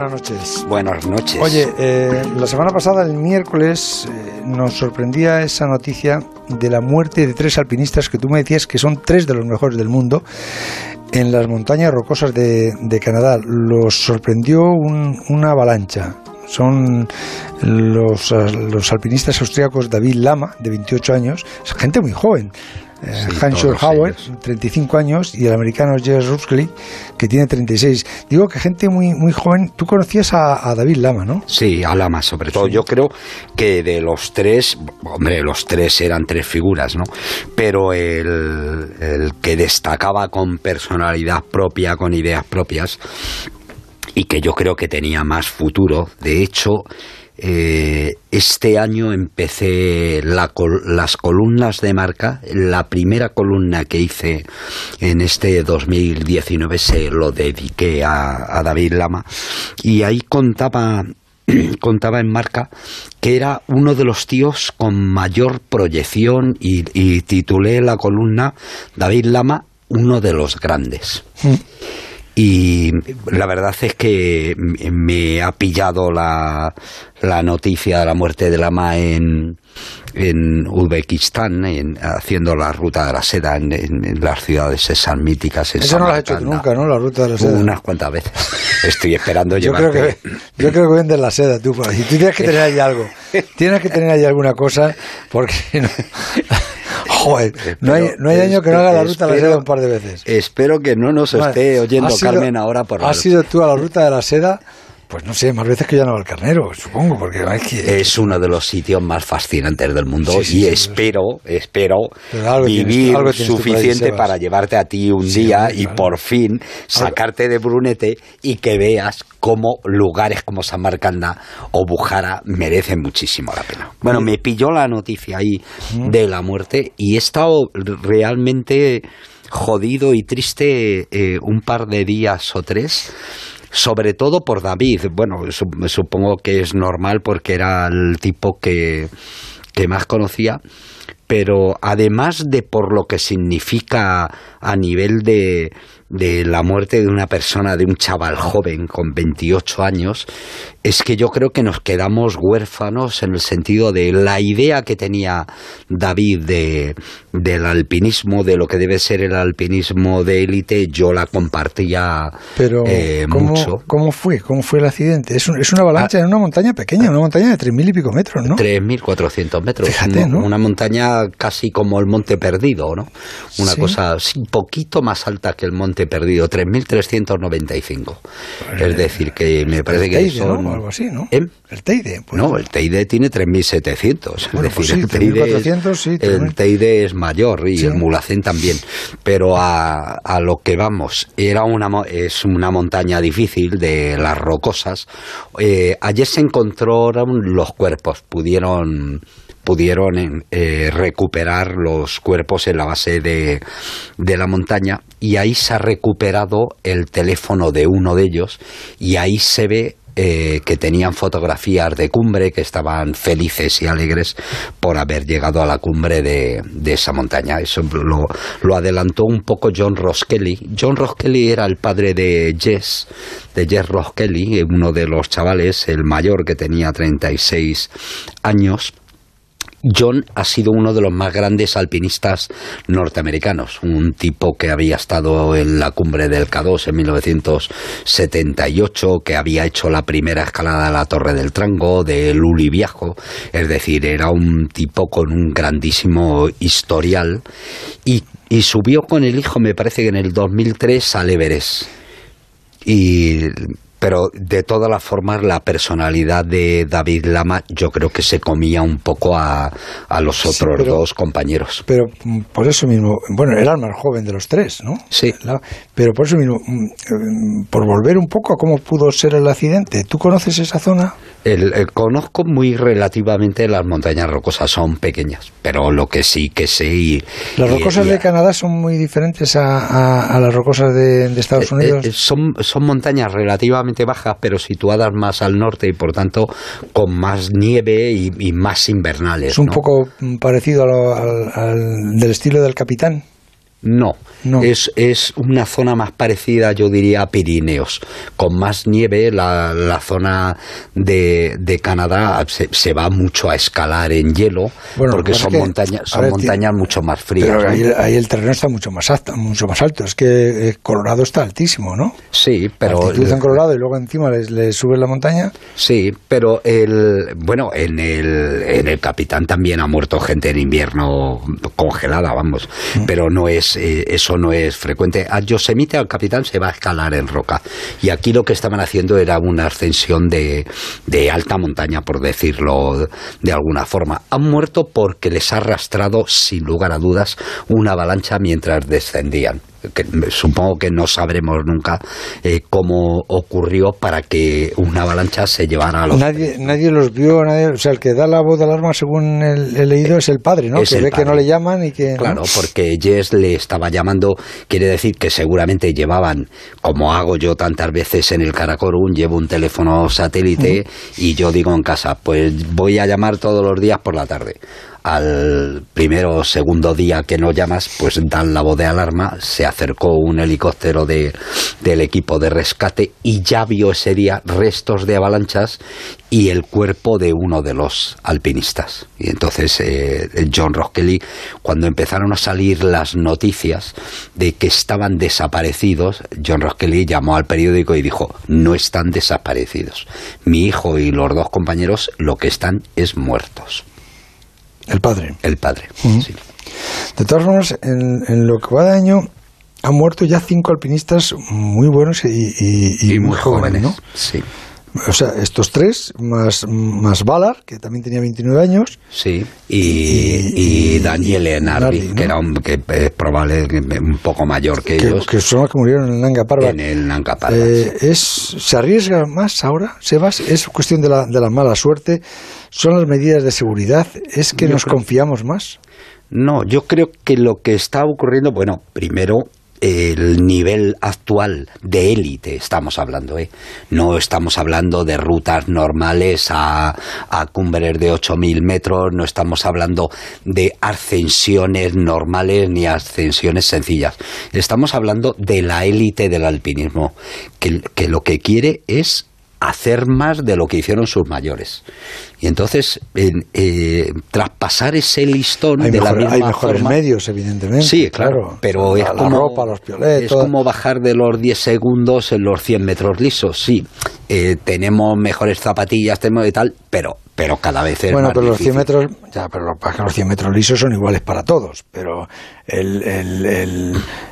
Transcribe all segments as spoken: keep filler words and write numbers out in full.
Buenas noches. Buenas noches. Oye, eh, la semana pasada, el miércoles, eh, nos sorprendía esa noticia de la muerte de tres alpinistas que tú me decías que son tres de los mejores del mundo en las montañas rocosas de, de Canadá. Los sorprendió un, una avalancha. Son los, los alpinistas austríacos David Lama, de veintiocho años, es gente muy joven. Sí, Hans Schulhauer, treinta y cinco años, y el americano Jess Roskelley, que tiene treinta y seis. Digo que gente muy, muy joven. Tú conocías a, a David Lama, ¿no? Sí, a Lama, sobre todo. Sí. Yo creo que de los tres, hombre, los tres eran tres figuras, ¿no? Pero el, el que destacaba con personalidad propia, con ideas propias, y que yo creo que tenía más futuro, de hecho... Eh, este año empecé la col las columnas de marca. La primera columna que hice en este dos mil diecinueve se lo dediqué a, a David Lama, y ahí contaba, contaba en marca que era uno de los tíos con mayor proyección, y, y titulé la columna David Lama, uno de los grandes. Sí. Y la verdad es que me ha pillado la, la noticia de la muerte de Lama en, en Uzbekistán, en, haciendo la ruta de la seda en, en, en las ciudades esas míticas. Eso no lo has hecho tú nunca, ¿no? La ruta de la seda. Unas cuantas veces. Estoy esperando yo llevarte. Creo que, yo creo que vendes la seda tú. Tú tienes que tener ahí algo. Tienes que tener ahí alguna cosa, porque... No. Joder, espero, no hay, no hay año que no haga la ruta espero, de la seda un par de veces. Espero que no nos esté vale. oyendo sido, Carmen ahora por ¿Has ido tú a la ruta de la seda? Pues no sé, más veces que ya no va al Carnero, supongo, porque es, que... es uno de los sitios más fascinantes del mundo, sí, sí, y sí, espero, sí. espero vivir tienes, suficiente ahí, para llevarte a ti un sí, día hombre, y vale. por fin sacarte de Brunete y que veas cómo lugares como Samarcanda o Bujara merecen muchísimo la pena. Bueno, me pilló la noticia ahí de la muerte y he estado realmente jodido y triste eh, un par de días o tres. Sobre todo por David. Bueno, supongo que es normal porque era el tipo que, que más conocía, pero además de por lo que significa a nivel de, de la muerte de una persona, de un chaval joven con veintiocho años, es que yo creo que nos quedamos huérfanos en el sentido de la idea que tenía David de, del alpinismo, de lo que debe ser el alpinismo de élite. Yo la compartía pero eh, ¿cómo, mucho. ¿Cómo fue? ¿Cómo fue el accidente? Es, un, es una avalancha ah, en una montaña pequeña, una montaña de tres mil y pico metros, ¿no? tres mil cuatrocientos metros. Fíjate, ¿no? Una montaña casi como el Monte Perdido, ¿no? Una sí. cosa un poquito más alta que el Monte Perdido, tres mil trescientos noventa y cinco. Pues, es decir, que me parece el Teide, que son... ¿no? Algo así, ¿no? ¿Eh? El Teide. Pues. No, el Teide tiene tres mil setecientos. Bueno, es decir, pues sí, el, Teide tres mil cuatrocientos, es, sí, el Teide es mayor y sí. el Mulacén también. Pero a, a lo que vamos, era una, es una montaña difícil de las rocosas. Eh, ayer se encontraron los cuerpos, pudieron... pudieron eh, recuperar los cuerpos en la base de, de la montaña, y ahí se ha recuperado el teléfono de uno de ellos, y ahí se ve eh, que tenían fotografías de cumbre, que estaban felices y alegres por haber llegado a la cumbre de, de esa montaña. Eso lo, lo adelantó un poco John Roskelley. John Roskelley era el padre de Jess, de Jess Roskelley, uno de los chavales, el mayor, que tenía treinta y seis años. John ha sido uno de los más grandes alpinistas norteamericanos, un tipo que había estado en la cumbre del K dos en mil novecientos setenta y ocho, que había hecho la primera escalada de la Torre del Trango, de Luli Viajo, es decir, era un tipo con un grandísimo historial, y, y subió con el hijo, me parece que en el dos mil tres, al Everest. Y... Pero de todas las formas, la personalidad de David Lama yo creo que se comía un poco a, a los otros sí, pero, dos compañeros. Pero por eso mismo, bueno, era el más joven de los tres, ¿no? Sí. La, pero por eso mismo, por volver un poco a cómo pudo ser el accidente, ¿tú conoces esa zona? El, el, conozco muy relativamente las montañas rocosas, son pequeñas, pero lo que sí que sé... Y, ¿Las y, rocosas y, de Canadá son muy diferentes a, a, a las rocosas de, de Estados Unidos? Eh, son, son montañas relativamente bajas, pero situadas más al norte y por tanto con más nieve y, y más invernales. Es un ¿no? poco parecido a lo, al, al del estilo del Capitán. No, no. Es, es una zona más parecida, yo diría, a Pirineos, con más nieve. La, la zona de, de Canadá se, se va mucho a escalar en hielo, bueno, porque son, que, montaña, son ver, montañas mucho más frías. Pero ¿no? ahí, ahí el terreno está mucho más alto, mucho más alto. Es que Colorado está altísimo, ¿no? Sí, pero... altitud en Colorado y luego encima le, le sube la montaña. Sí, pero el bueno, en el, en el Capitán también ha muerto gente en invierno congelada, vamos, ¿sí? Pero no es... eso no es frecuente. A Yosemite, al Capitán, se va a escalar en roca, y aquí lo que estaban haciendo era una ascensión de, de alta montaña, por decirlo de alguna forma. Han muerto porque les ha arrastrado, sin lugar a dudas, una avalancha mientras descendían. Que supongo que no sabremos nunca eh, cómo ocurrió para que una avalancha se llevara a los... Nadie, nadie los vio, nadie, o sea, el que da la voz de alarma, según el, el leído, es el padre, ¿no? Es que ve padre. Que no le llaman y que... Claro, porque Jess le estaba llamando, quiere decir que seguramente llevaban, como hago yo tantas veces en el Caracorum, llevo un teléfono satélite, uh-huh. y yo digo en casa, pues voy a llamar todos los días por la tarde. Al primero o segundo día que no llamas, pues dan la voz de alarma, se acercó un helicóptero de, del equipo de rescate y ya vio ese día restos de avalanchas y el cuerpo de uno de los alpinistas. Y entonces eh, John Roskelley, cuando empezaron a salir las noticias de que estaban desaparecidos, John Roskelley llamó al periódico y dijo, no están desaparecidos. Mi hijo y los dos compañeros lo que están es muertos. El padre. El padre, uh-huh. sí. De todas formas, en, en lo que va de año han muerto ya cinco alpinistas muy buenos y, y, y, y muy jóvenes, jóvenes, ¿no? Sí. O sea, estos tres, más, más Valar, que también tenía veintinueve años. Sí, y, y, y, y Daniel Enar Larry, ¿no? Que era un, que es probable un poco mayor que, que ellos. Que son los que murieron en el Nanga Parbat. En el Nanga Parbat. Eh, sí. es, ¿Se arriesga más ahora, Sebas? ¿Es cuestión de la, de la mala suerte? ¿Son las medidas de seguridad? ¿Es que yo nos creo, confiamos más? No, yo creo que lo que está ocurriendo, bueno, primero... el nivel actual de élite estamos hablando, ¿eh? No estamos hablando de rutas normales a, a cumbres de ocho mil metros, no estamos hablando de ascensiones normales ni ascensiones sencillas. Estamos hablando de la élite del alpinismo, que, que lo que quiere es hacer más de lo que hicieron sus mayores. Y entonces, eh, eh, traspasar ese listón hay de mejor, la misma hay mejores forma, medios, evidentemente. Sí, claro. claro pero la, es, como, la ropa, los pioletos, es como bajar de los diez segundos en los cien metros lisos. Sí, eh, tenemos mejores zapatillas, tenemos y tal, pero, pero cada vez es bueno, más pero difícil. Los cien metros, ya, pero los cien metros lisos son iguales para todos. Pero el, el, el,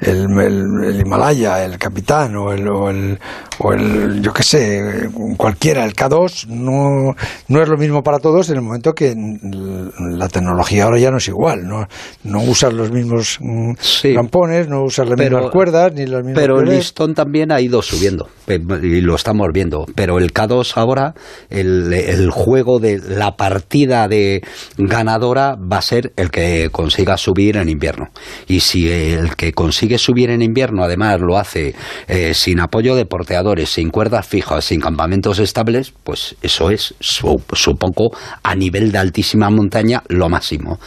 el, el, el, el Himalaya, el Capitán o el, o el, o el yo qué sé, cualquiera, el K dos, no, no es lo mismo para todos en el momento que la tecnología ahora ya no es igual, no, no usas los mismos sí, campones, no usas las pero, mismas cuerdas ni las mismas pero cuerdas. El listón también ha ido subiendo y lo estamos viendo, pero el K dos ahora, el, el juego de la partida de ganadora va a ser el que consiga subir en invierno, y si el que consigue subir en invierno además lo hace eh, sin apoyo de porteadores, sin cuerdas fijas, sin campamentos estables, pues eso es su, su poco a nivel de altísima montaña lo máximo.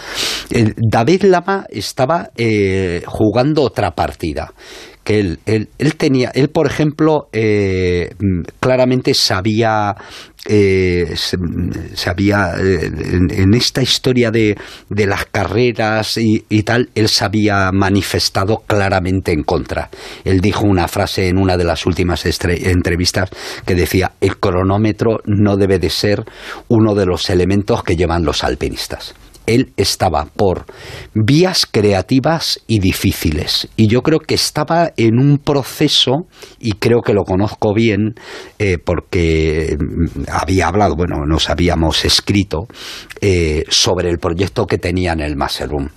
Eh, David Lama estaba eh, jugando otra partida que él, él, él tenía, él por ejemplo eh, claramente sabía eh, sabía eh, en, en esta historia de, de las carreras y, y tal, él se había manifestado claramente en contra. Él dijo una frase en una de las últimas estre- entrevistas que decía, el cronómetro no debe de ser uno de los elementos que llevan los alpinistas. Él estaba por vías creativas y difíciles. Y yo creo que estaba en un proceso, y creo que lo conozco bien, eh, porque había hablado, bueno, nos habíamos escrito eh, sobre el proyecto que tenía en el Masherbrum.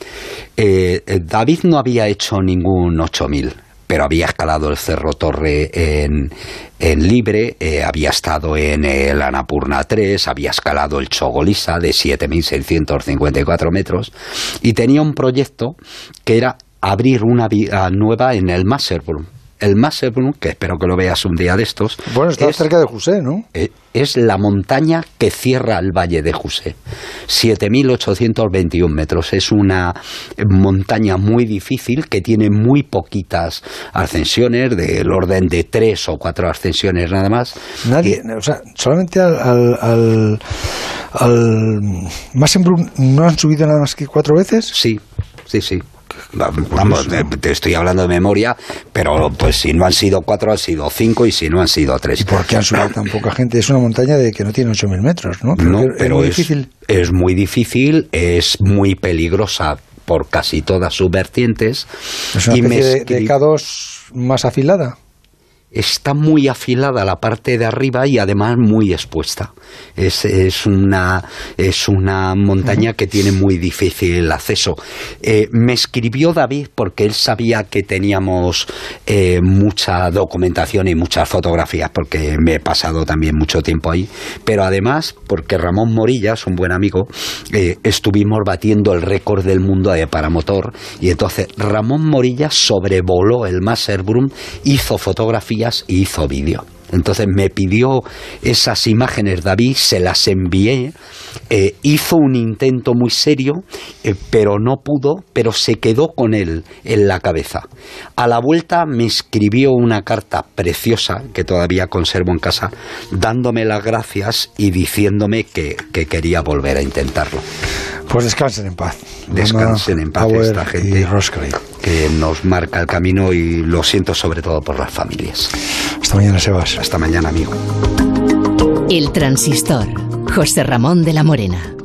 Eh, David no había hecho ningún ocho mil. Pero había escalado el Cerro Torre en, en libre, eh, había estado en el Annapurna tres, había escalado el Chogolisa de siete mil seiscientos cincuenta y cuatro metros y tenía un proyecto que era abrir una vía nueva en el Masherbrum. El Masherbrum, que espero que lo veas un día de estos... Bueno, está es, cerca de Jusé, ¿no? Es, es la montaña que cierra el valle de Jusé. siete mil ochocientos veintiuno metros. Es una montaña muy difícil que tiene muy poquitas ascensiones, del orden de tres o cuatro ascensiones nada más. Nadie, y, o sea, solamente al, al, al, al Masherbrum no han subido nada más que cuatro veces. Sí, sí, sí. Vamos, te estoy hablando de memoria, pero pues si no han sido cuatro, han sido cinco, y si no han sido tres. ¿Y por qué han subido tan poca gente? Es una montaña de que no tiene ocho mil metros, ¿no? Pero no, es, pero es muy difícil. Es muy difícil, es muy peligrosa por casi todas sus vertientes. Es una especie de, de K dos más afilada. Está muy afilada la parte de arriba y además muy expuesta. Es, es, una, es una montaña que tiene muy difícil el acceso. Eh, me escribió David porque él sabía que teníamos eh, mucha documentación y muchas fotografías, porque me he pasado también mucho tiempo ahí. Pero además, porque Ramón Morillas, un buen amigo, eh, estuvimos batiendo el récord del mundo de paramotor. Y entonces Ramón Morillas sobrevoló el Masherbrum, hizo fotografías y hizo vídeo. Entonces me pidió esas imágenes David, se las envié, eh, hizo un intento muy serio, eh, pero no pudo, pero se quedó con él en la cabeza. A la vuelta me escribió una carta preciosa, que todavía conservo en casa, dándome las gracias y diciéndome que, que quería volver a intentarlo. Pues descansen en paz. Descansen en paz esta gente que nos marca el camino, y lo siento sobre todo por las familias. Hasta mañana, Sebas. Hasta mañana, amigo. El Transistor, José Ramón de la Morena.